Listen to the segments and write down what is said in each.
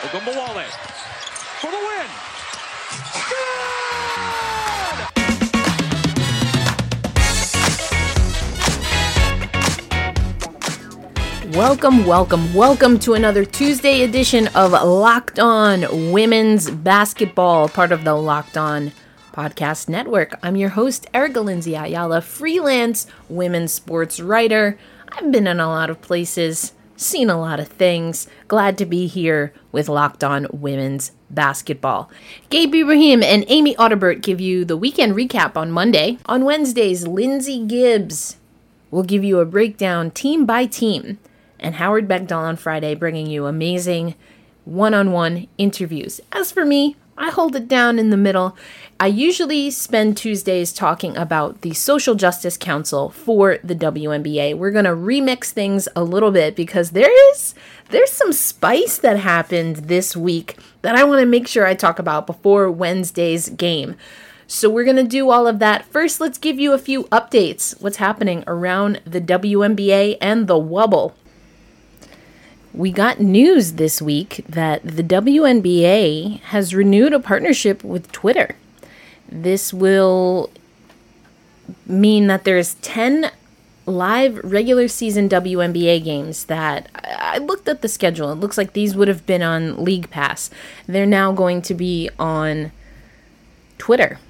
Ogunbowale for the win. Good! Welcome to another Tuesday edition of Locked On Women's Basketball, part of the Locked On Podcast Network. I'm your host, Erica Lindsay Ayala, freelance women's sports writer. I've been in a lot of places, seen a lot of things. Glad to be here with Locked On Women's Basketball. Gabe Ibrahim and Amy Otterbert give you the weekend recap on Monday. On Wednesdays, Lindsay Gibbs will give you a breakdown team by team. And Howard Begdahl on Friday bringing you amazing one-on-one interviews. As for me, I hold it down in the middle. I usually spend Tuesdays talking about the Social Justice Council for the WNBA. We're going to remix things a little bit because there's some spice that happened this week that I want to make sure I talk about before Wednesday's game. So we're going to do all of that. First, let's give you a few updates. What's happening around the WNBA and the Wubble. We got news this week that the WNBA has renewed a partnership with Twitter. This will mean that there's 10 live regular season WNBA games that I looked at the schedule. It looks like these would have been on League Pass. They're now going to be on Twitter.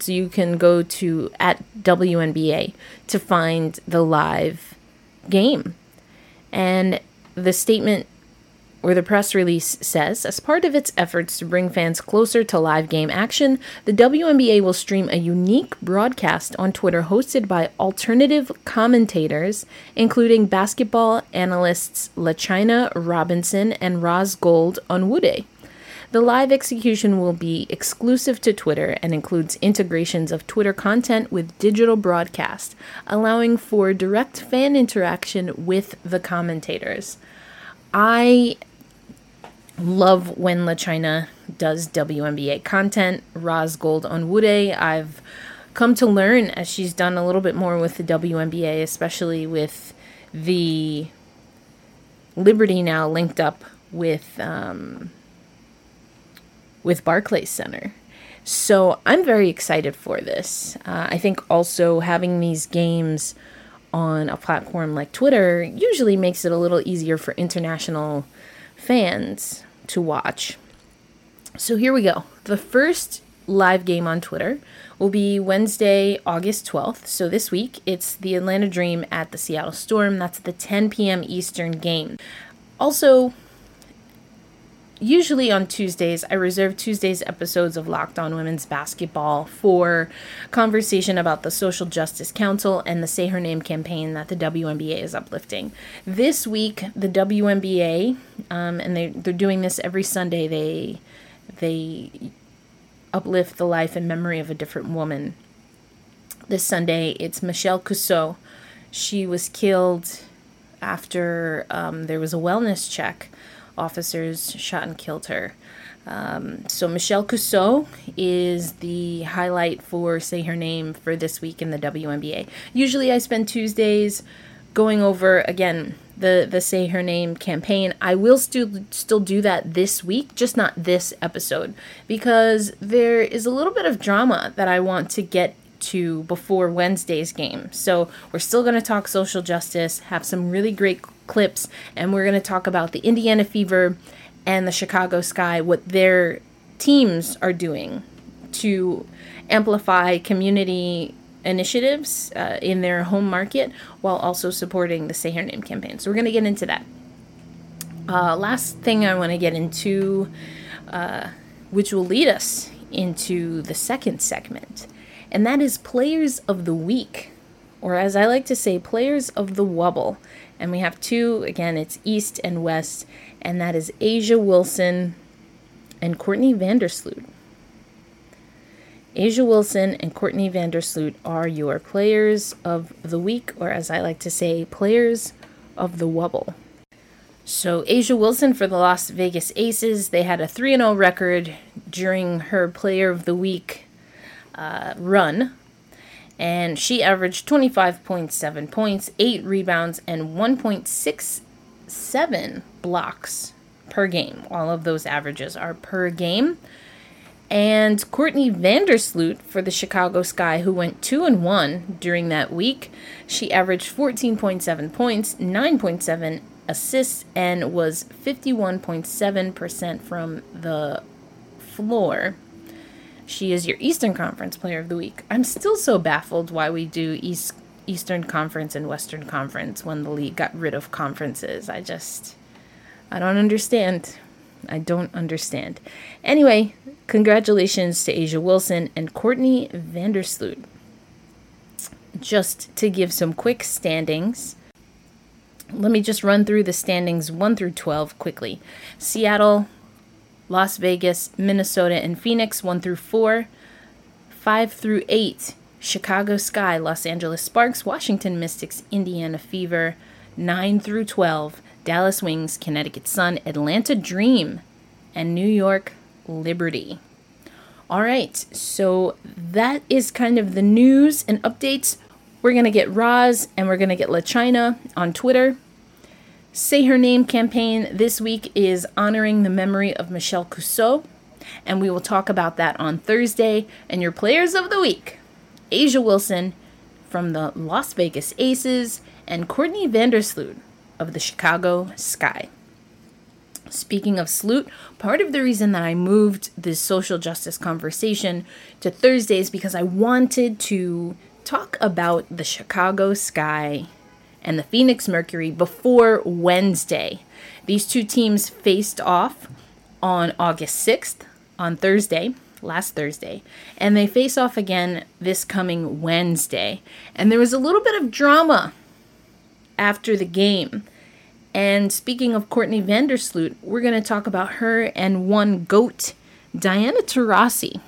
So you can go to @WNBA to find the live game. And the statement or the press release says, as part of its efforts to bring fans closer to live game action, the WNBA will stream a unique broadcast on Twitter hosted by alternative commentators, including basketball analysts LaChina Robinson and Roz Gold on Woody. The live execution will be exclusive to Twitter and includes integrations of Twitter content with digital broadcast, allowing for direct fan interaction with the commentators. I love when LaChina does WNBA content. Roz Gold on Woody, I've come to learn as she's done a little bit more with the WNBA, especially with the Liberty now linked up with Barclays Center. So I'm very excited for this. I think also having these games on a platform like Twitter usually makes it a little easier for international fans to watch. So here we go. The first live game on Twitter will be Wednesday, August 12th. So this week, it's the Atlanta Dream at the Seattle Storm. That's the 10 p.m. Eastern game. Also, usually on Tuesdays, I reserve Tuesday's episodes of Locked On Women's Basketball for conversation about the Social Justice Council and the Say Her Name campaign that the WNBA is uplifting. This week, the WNBA, and they're doing this every Sunday, they uplift the life and memory of a different woman. This Sunday, it's Michelle Cusseaux. She was killed after there was a wellness check. Officers shot and killed her. So Michelle Cusseaux is the highlight for Say Her Name for this week in the WNBA. Usually I spend Tuesdays going over, again, the Say Her Name campaign. I will still do that this week, just not this episode, because there is a little bit of drama that I want to get to before Wednesday's game. So we're still going to talk social justice, have some really great clips, and we're going to talk about the Indiana Fever and the Chicago Sky, what their teams are doing to amplify community initiatives in their home market while also supporting the Say Her Name campaign. So we're going to get into that. Last thing I want to get into, which will lead us into the second segment, and that is Players of the Week, or as I like to say, Players of the Wubble. And we have two, again, it's East and West, and that is A'ja Wilson and Courtney Vandersloot. A'ja Wilson and Courtney Vandersloot are your Players of the Week, or as I like to say, Players of the Wubble. So A'ja Wilson for the Las Vegas Aces, they had a 3-0 record during her Player of the Week run. And she averaged 25.7 points, 8 rebounds, and 1.67 blocks per game. All of those averages are per game. And Courtney Vandersloot for the Chicago Sky, who went 2-1 during that week. She averaged 14.7 points, 9.7 assists, and was 51.7% from the floor. She is your Eastern Conference Player of the Week. I'm still so baffled why we do Eastern Conference and Western Conference when the league got rid of conferences. I don't understand. Anyway, congratulations to A'ja Wilson and Courtney Vandersloot. Just to give some quick standings, let me just run through the standings 1 through 12 quickly. Seattle, Las Vegas, Minnesota, and Phoenix 1 through 4, 5 through 8, Chicago Sky, Los Angeles Sparks, Washington Mystics, Indiana Fever, 9 through 12, Dallas Wings, Connecticut Sun, Atlanta Dream, and New York Liberty. All right, so that is kind of the news and updates. We're going to get Roz and we're going to get LaChina on Twitter. Say Her Name campaign this week is honoring the memory of Michelle Cusseaux, and we will talk about that on Thursday. And your players of the week, A'ja Wilson from the Las Vegas Aces and Courtney Vandersloot of the Chicago Sky. Speaking of Sloot, part of the reason that I moved this social justice conversation to Thursdays because I wanted to talk about the Chicago Sky and the Phoenix Mercury before Wednesday. These two teams faced off on August 6th, on Thursday, last Thursday, and they face off again this coming Wednesday. And there was a little bit of drama after the game. And speaking of Courtney Vandersloot, we're going to talk about her and one GOAT, Diana Taurasi,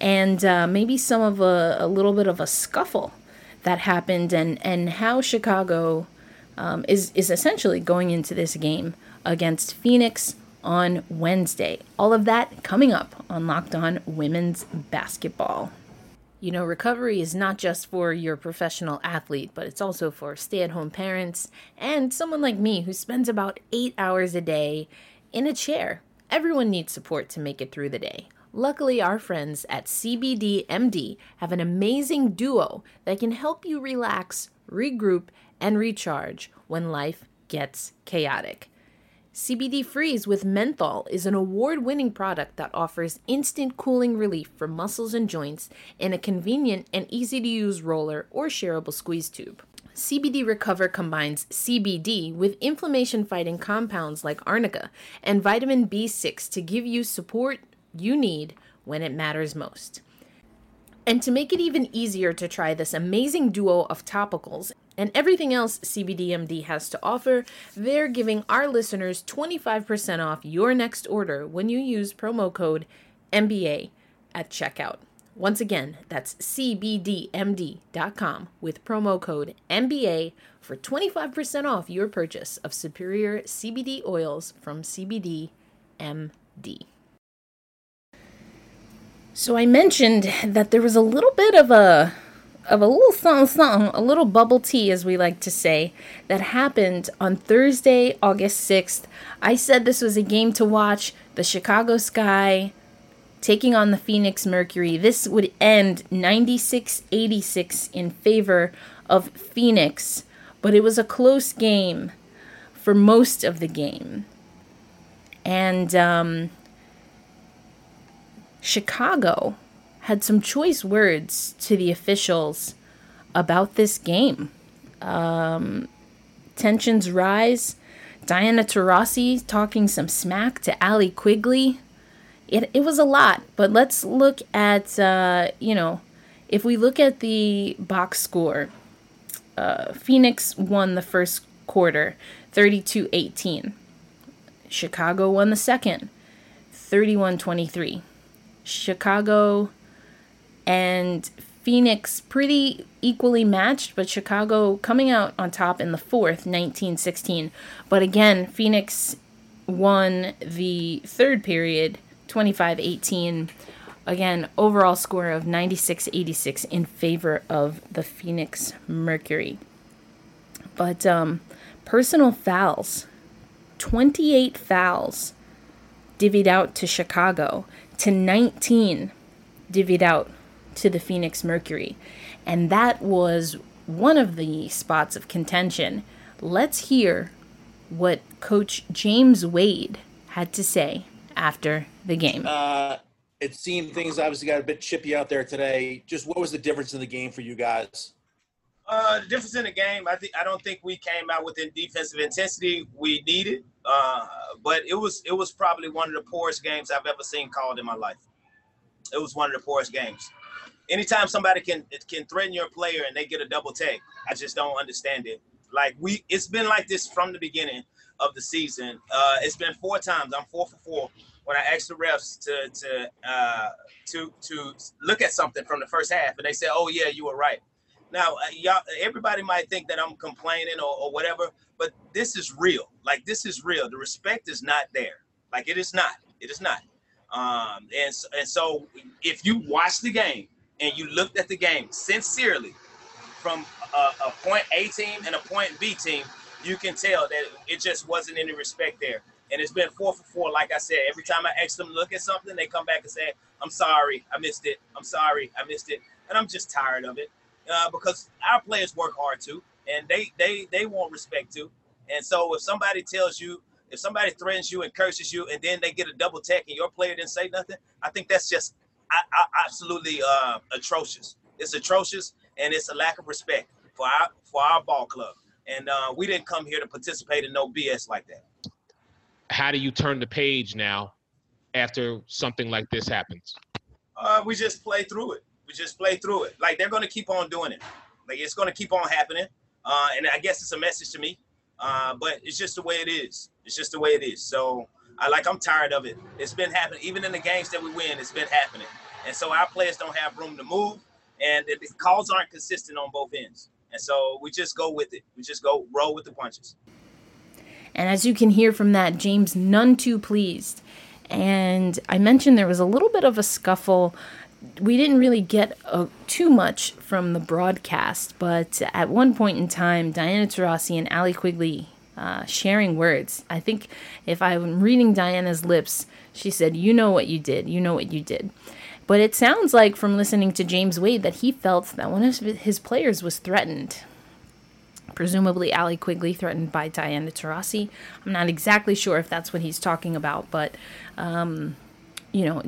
and maybe some of a little bit of a scuffle that happened, and how Chicago is essentially going into this game against Phoenix on Wednesday. All of that coming up on Locked On Women's Basketball. You know, recovery is not just for your professional athlete, but it's also for stay-at-home parents and someone like me who spends about 8 hours a day in a chair. Everyone needs support to make it through the day. Luckily, our friends at CBDMD have an amazing duo that can help you relax, regroup, and recharge when life gets chaotic. CBD Freeze with Menthol is an award-winning product that offers instant cooling relief for muscles and joints in a convenient and easy-to-use roller or shareable squeeze tube. CBD Recover combines CBD with inflammation-fighting compounds like arnica and vitamin B6 to give you support you need when it matters most. And to make it even easier to try this amazing duo of topicals and everything else CBDMD has to offer, they're giving our listeners 25% off your next order when you use promo code MBA at checkout. Once again, that's CBDMD.com with promo code MBA for 25% off your purchase of superior CBD oils from CBDMD. So I mentioned that there was a little bit of a little something, a little bubble tea, as we like to say, that happened on Thursday, August 6th. I said this was a game to watch. The Chicago Sky taking on the Phoenix Mercury. This would end 96-86 in favor of Phoenix, but it was a close game for most of the game. And Chicago had some choice words to the officials about this game. Tensions rise. Diana Taurasi talking some smack to Allie Quigley. It was a lot, but let's look at, if we look at the box score, Phoenix won the first quarter, 32-18. Chicago won the second, 31-23. Chicago and Phoenix pretty equally matched, but Chicago coming out on top in the fourth, 19-16. But again, Phoenix won the third period, 25-18. Again, overall score of 96-86 in favor of the Phoenix Mercury. But personal fouls 28 fouls divvied out to Chicago to 19 divvied out to the Phoenix Mercury. And that was one of the spots of contention. Let's hear what Coach James Wade had to say after the game. It seemed things obviously got a bit chippy out there today. Just what was the difference in the game for you guys? The difference in the game, I don't think we came out with the defensive intensity we needed, but it was probably one of the poorest games I've ever seen called in my life. It was one of the poorest games. Anytime somebody can threaten your player and they get a double tag, I just don't understand it. Like it's been like this from the beginning of the season. It's been four times. I'm 4 for 4. When I asked the refs to look at something from the first half, and they said, "Oh yeah, you were right." Now, y'all, everybody might think that I'm complaining or whatever, but this is real. Like this is real. The respect is not there. Like it is not. It is not. And so, if you watch the game and you looked at the game sincerely from a point A team and a point B team, you can tell that it just wasn't any respect there. And it's been 4 for 4, like I said. Every time I ask them to look at something, they come back and say, "I'm sorry, I missed it. I'm sorry, I missed it." And I'm just tired of it because our players work hard too, and they want respect too. And so if somebody tells you, if somebody threatens you and curses you, and then they get a double tech and your player didn't say nothing, I think that's just absolutely atrocious. It's atrocious, and it's a lack of respect for our ball club. And we didn't come here to participate in no BS like that. How do you turn the page now after something like this happens? We just play through it. Like, they're going to keep on doing it. Like, it's going to keep on happening. And I guess it's a message to me. But it's just the way it is. So, I'm tired of it. It's been happening. Even in the games that we win, it's been happening. And so our players don't have room to move. And the calls aren't consistent on both ends. And so we just go with it. We just go roll with the punches. And as you can hear from that, James, none too pleased. And I mentioned there was a little bit of a scuffle. We didn't really get too much from the broadcast, but at one point in time, Diana Taurasi and Allie Quigley sharing words. I think if I'm reading Diana's lips, she said, "You know what you did. You know what you did." But it sounds like from listening to James Wade that he felt that one of his players was threatened. Presumably Allie Quigley threatened by Diana Taurasi. I'm not exactly sure if that's what he's talking about, but,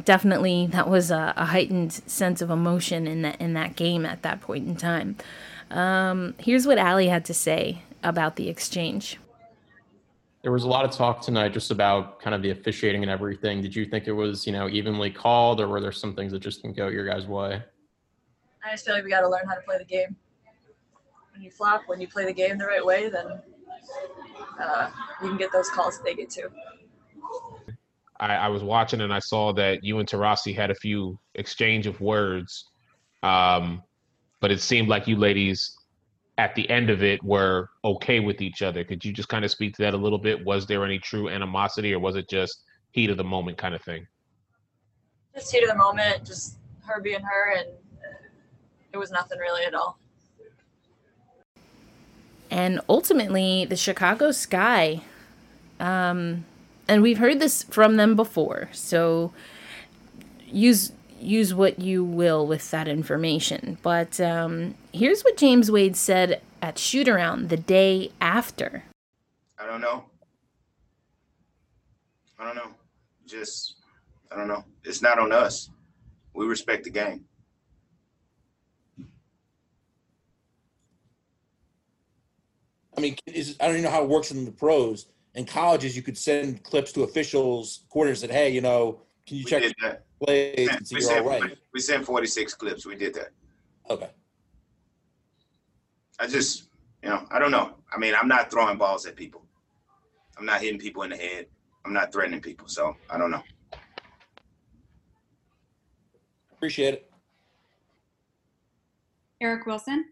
definitely that was a heightened sense of emotion in that game at that point in time. Here's what Allie had to say about the exchange. There was a lot of talk tonight just about kind of the officiating and everything. Did you think it was, evenly called, or were there some things that just didn't go your guys' way? I just feel like we got to learn how to play the game. When you play the game the right way, then you can get those calls that they get too. I was watching and I saw that you and Taurasi had a few exchange of words, but it seemed like you ladies at the end of it were okay with each other. Could you just kind of speak to that a little bit? Was there any true animosity, or was it just heat of the moment kind of thing? Just heat of the moment, just her being her, and it was nothing really at all. And ultimately, the Chicago Sky, and we've heard this from them before, so use what you will with that information. But here's what James Wade said at shoot-around the day after. I don't know. I don't know. It's not on us. We respect the game. I don't even know how it works in the pros. In colleges, you could send clips to officials, quarters that, hey, can you check the plays and see you're all right? We sent 46 clips. We did that. Okay. I just, I don't know. I'm not throwing balls at people. I'm not hitting people in the head. I'm not threatening people. So I don't know. Appreciate it. Eric Wilson.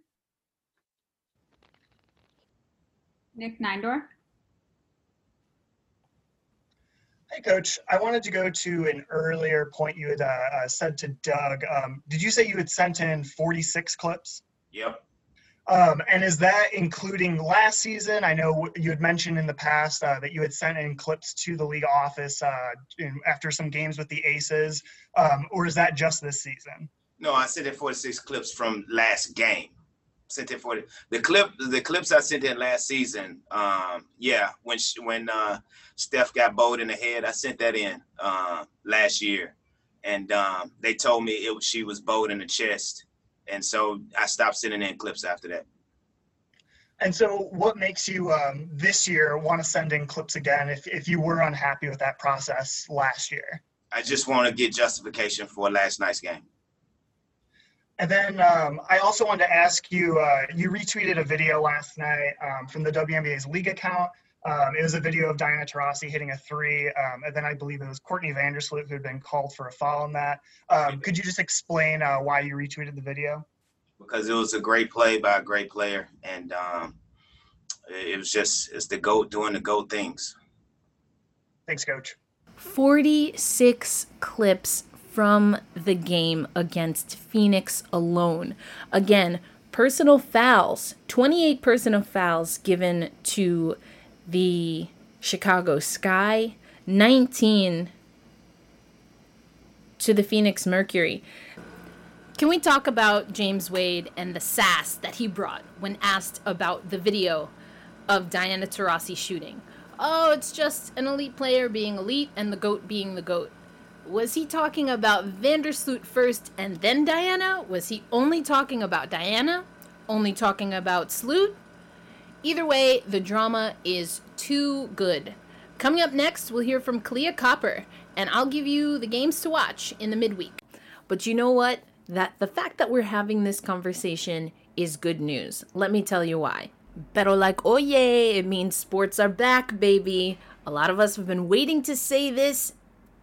Nick Neindorf. Hey, Coach. I wanted to go to an earlier point you had sent to Doug. Did you say you had sent in 46 clips? Yep. And is that including last season? I know you had mentioned in the past that you had sent in clips to the league office after some games with the Aces, or is that just this season? No, I sent in 46 clips from last game. Sent in 40. The clips I sent in last season. When Steph got bowled in the head, I sent that in last year, and they told me she was bowled in the chest. And so I stopped sending in clips after that. And so what makes you this year want to send in clips again if you were unhappy with that process last year? I just want to get justification for last night's game. And then I also wanted to ask you, you retweeted a video last night from the WNBA's league account. It was a video of Diana Taurasi hitting a three, and then I believe it was Courtney Vandersloot who had been called for a foul on that. Could you just explain why you retweeted the video? Because it was a great play by a great player, and it was just – it's the GOAT doing the GOAT things. Thanks, Coach. 46 clips from the game against Phoenix alone. Again, personal fouls, 28 personal fouls given to – the Chicago Sky, 19 to the Phoenix Mercury. Can we talk about James Wade and the sass that he brought when asked about the video of Diana Taurasi shooting? Oh, it's just an elite player being elite and the GOAT being the GOAT. Was he talking about Vandersloot first and then Diana? Was he only talking about Diana? Only talking about Sloot? Either way, the drama is too good. Coming up next, we'll hear from Kalia Copper, and I'll give you the games to watch in the midweek. But you know what? The fact that we're having this conversation is good news. Let me tell you why. Pero like, oh yay, it means sports are back, baby. A lot of us have been waiting to say this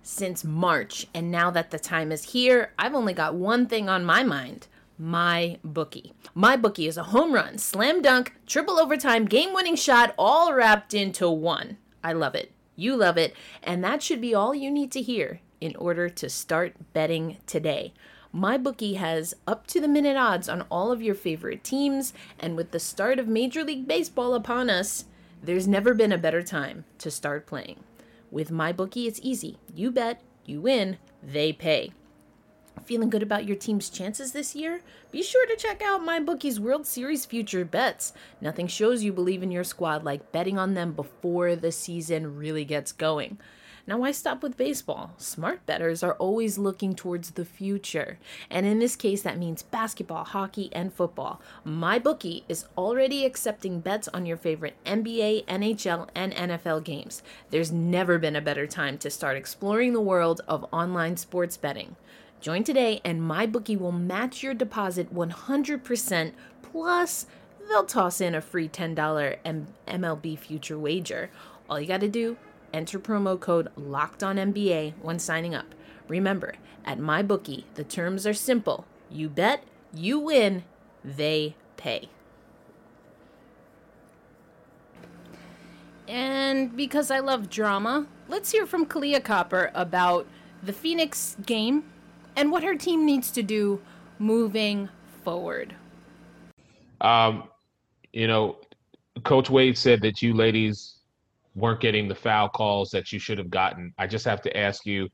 since March, and now that the time is here, I've only got one thing on my mind. MyBookie. MyBookie is a home run, slam dunk, triple overtime, game-winning shot, all wrapped into one. I love it. You love it. And that should be all you need to hear in order to start betting today. MyBookie has up-to-the-minute odds on all of your favorite teams, and with the start of Major League Baseball upon us, there's never been a better time to start playing. With MyBookie, it's easy. You bet, you win, they pay. Feeling good about your team's chances this year? Be sure to check out MyBookie's World Series future bets. Nothing shows you believe in your squad like betting on them before the season really gets going. Now, why stop with baseball? Smart bettors are always looking towards the future. And in this case, that means basketball, hockey, and football. MyBookie is already accepting bets on your favorite NBA, NHL, and NFL games. There's never been a better time to start exploring the world of online sports betting. Join today and MyBookie will match your deposit 100%, plus they'll toss in a free $10 MLB future wager. All you got to do, enter promo code LOCKEDONNBA when signing up. Remember, at MyBookie, the terms are simple. You bet, you win, they pay. And because I love drama, let's hear from Kalia Copper about the Phoenix game and what her team needs to do moving forward. Coach Wade said that you ladies weren't getting the foul calls that you should have gotten. I just have to ask you,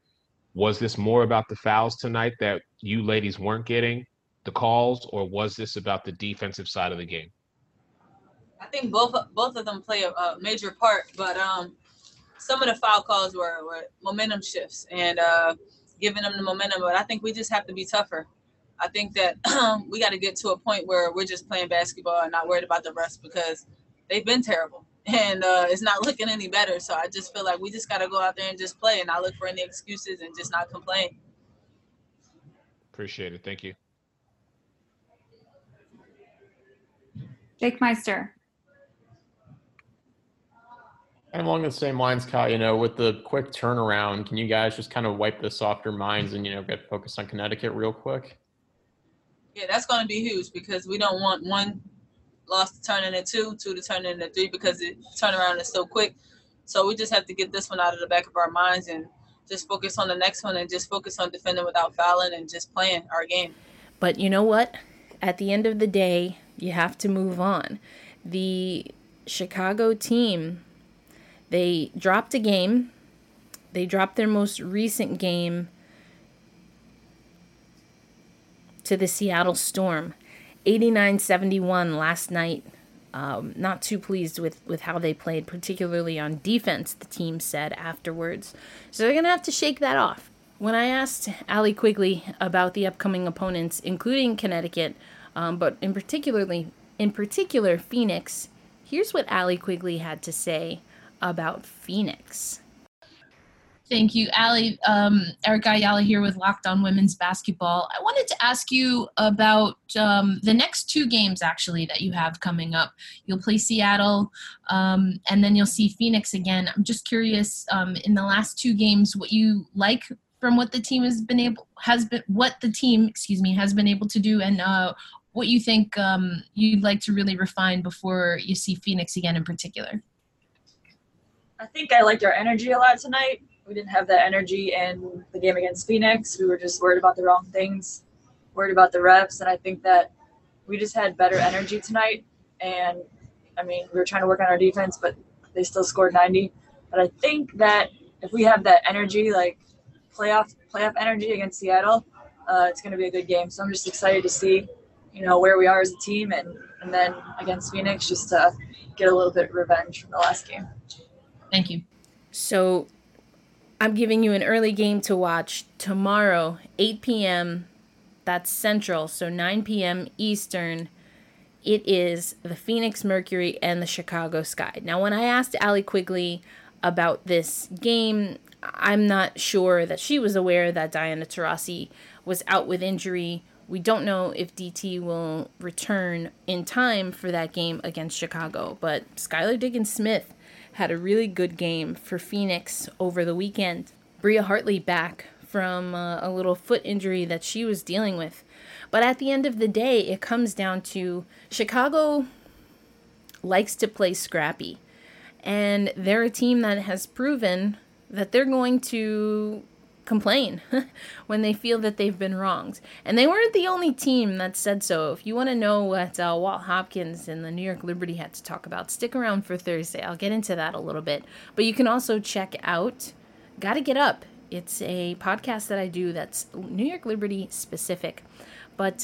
was this more about the fouls tonight that you ladies weren't getting the calls, or was this about the defensive side of the game? I think both of them play a major part, but some of the foul calls were momentum shifts and giving them the momentum, but I think we just have to be tougher. I think that we got to get to a point where we're just playing basketball and not worried about the rest, because they've been terrible and it's not looking any better. So I just feel like we just got to go out there and just play and not look for any excuses and just not complain. Appreciate it. Thank you. Jake Meister. And along the same lines, Kyle, with the quick turnaround, can you guys just kind of wipe this off your minds and, get focused on Connecticut real quick? Yeah, that's going to be huge, because we don't want one loss to turn into two to turn into three, because the turnaround is so quick. So we just have to get this one out of the back of our minds and just focus on the next one and just focus on defending without fouling and just playing our game. But you know what? At the end of the day, You have to move on. The Chicago team, they dropped a game. They dropped their most recent game to the Seattle Storm, 89-71 last night. Not too pleased with how they played, particularly on defense, the team said afterwards. So they're going to have to shake that off. When I asked Allie Quigley about the upcoming opponents, including Connecticut, but in particular Phoenix, here's what Allie Quigley had to say about Phoenix. Thank you, Allie. Erica Ayala here with Locked On Women's Basketball. I wanted to ask you about the next two games, actually, that you have coming up. You'll play Seattle, and then you'll see Phoenix again. I'm just curious, in the last two games, what you like from what the team has been able to do, and what you think you'd like to really refine before you see Phoenix again, in particular. I think I liked our energy a lot tonight. We didn't have that energy in the game against Phoenix. We were just worried about the wrong things, worried about the reps, and I think that we just had better energy tonight. And, I mean, we were trying to work on our defense, but they still scored 90. But I think that if we have that energy, like playoff energy against Seattle, it's going to be a good game. So I'm just excited to see, where we are as a team, and then against Phoenix, just to get a little bit of revenge from the last game. Thank you. So I'm giving you an early game to watch tomorrow, 8 p.m. That's Central, so 9 p.m. Eastern. It is the Phoenix Mercury and the Chicago Sky. Now, when I asked Allie Quigley about this game, I'm not sure that she was aware that Diana Taurasi was out with injury. We don't know if DT will return in time for that game against Chicago, but Skylar Diggins-Smith had a really good game for Phoenix over the weekend. Bria Hartley back from a little foot injury that she was dealing with. But at the end of the day, it comes down to Chicago likes to play scrappy. And they're a team that has proven that they're going to complain when they feel that they've been wronged. And they weren't the only team that said so. If you want to know what Walt Hopkins and the New York Liberty had to talk about, stick around for Thursday. I'll get into that a little bit. But you can also check out Gotta Get Up. It's a podcast that I do that's New York Liberty specific. But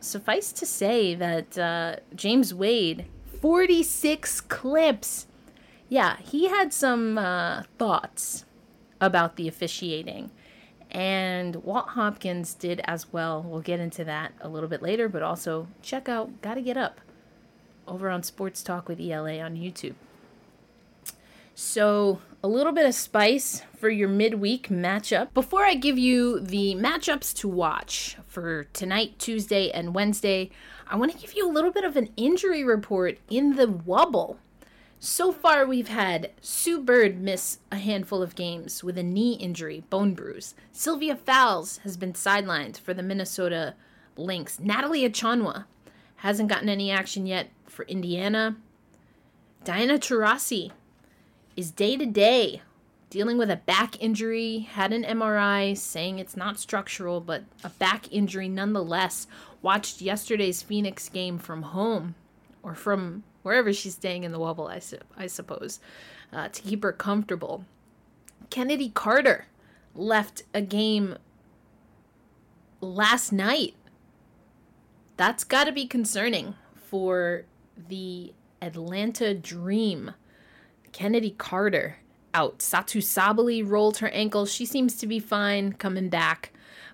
suffice to say that James Wade, 46 clips. Yeah, he had some thoughts about the officiating. And Walt Hopkins did as well. We'll get into that a little bit later, but also check out Gotta Get Up over on Sports Talk with ELA on YouTube. So a little bit of spice for your midweek matchup. Before I give you the matchups to watch for tonight, Tuesday, and Wednesday, I want to give you a little bit of an injury report in the Wubble. So far, we've had Sue Bird miss a handful of games with a knee injury, bone bruise. Sylvia Fowles has been sidelined for the Minnesota Lynx. Natalie Achanwa hasn't gotten any action yet for Indiana. Diana Taurasi is day-to-day dealing with a back injury, had an MRI, saying it's not structural, but a back injury nonetheless. Watched yesterday's Phoenix game from home, or from wherever she's staying in the Wubble, I suppose, to keep her comfortable. Kennedy Carter left a game last night. That's got to be concerning for the Atlanta Dream. Kennedy Carter out. Satu Sabali rolled her ankle. She seems to be fine coming back.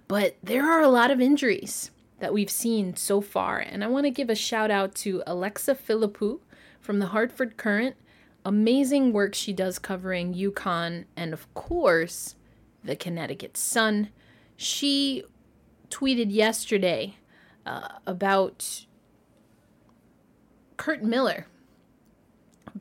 But there are a lot of injuries that we've seen so far. And I want to give a shout out to Alexa Philippou from the Hartford Current. Amazing work she does covering UConn and, of course, the Connecticut Sun. She tweeted yesterday about Curt Miller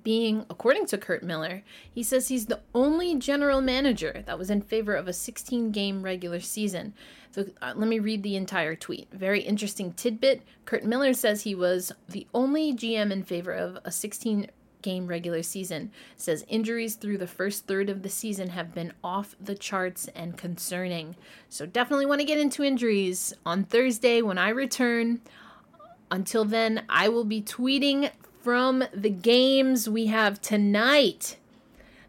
being, according to Curt Miller, he says he's the only general manager that was in favor of a 16-game regular season. So let me read the entire tweet. Very interesting tidbit. Curt Miller says he was the only GM in favor of a 16-game regular season. Says injuries through the first third of the season have been off the charts and concerning. So definitely want to get into injuries on Thursday when I return. Until then, I will be tweeting from the games we have tonight.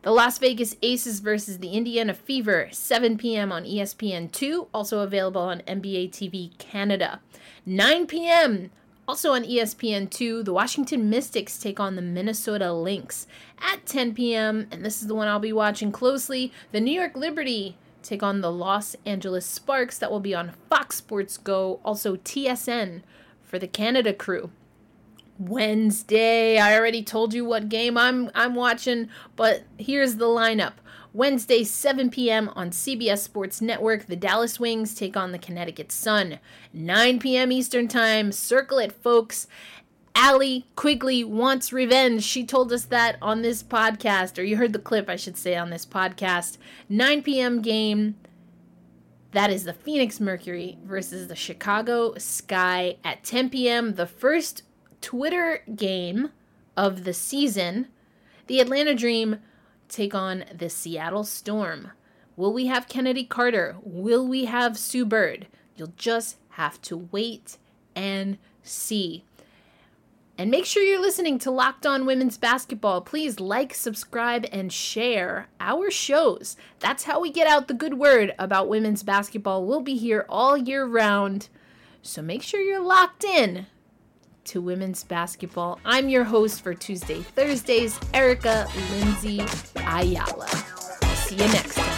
The Las Vegas Aces versus the Indiana Fever, 7 p.m. on ESPN2, also available on NBA TV Canada. 9 p.m., also on ESPN2, the Washington Mystics take on the Minnesota Lynx. At 10 p.m., and this is the one I'll be watching closely, the New York Liberty take on the Los Angeles Sparks. That will be on Fox Sports Go, also TSN for the Canada crew. Wednesday, I already told you what game I'm watching, but here's the lineup. Wednesday, 7 p.m. on CBS Sports Network, the Dallas Wings take on the Connecticut Sun. 9 p.m. Eastern Time, circle it, folks. Allie Quigley wants revenge. She told us that on this podcast, or you heard the clip, I should say, on this podcast. 9 p.m. game. That is the Phoenix Mercury versus the Chicago Sky. At 10 p.m., the first Twitter game of the season, the Atlanta Dream take on the Seattle Storm. Will we have Kennedy Carter? Will we have Sue Bird? You'll just have to wait and see. And make sure you're listening to Locked On Women's Basketball. Please like, subscribe, and share our shows. That's how we get out the good word about women's basketball. We'll be here all year round, so make sure you're locked in to women's basketball. I'm your host for Tuesday, Thursdays, Erica Lindsay Ayala. I'll see you next time.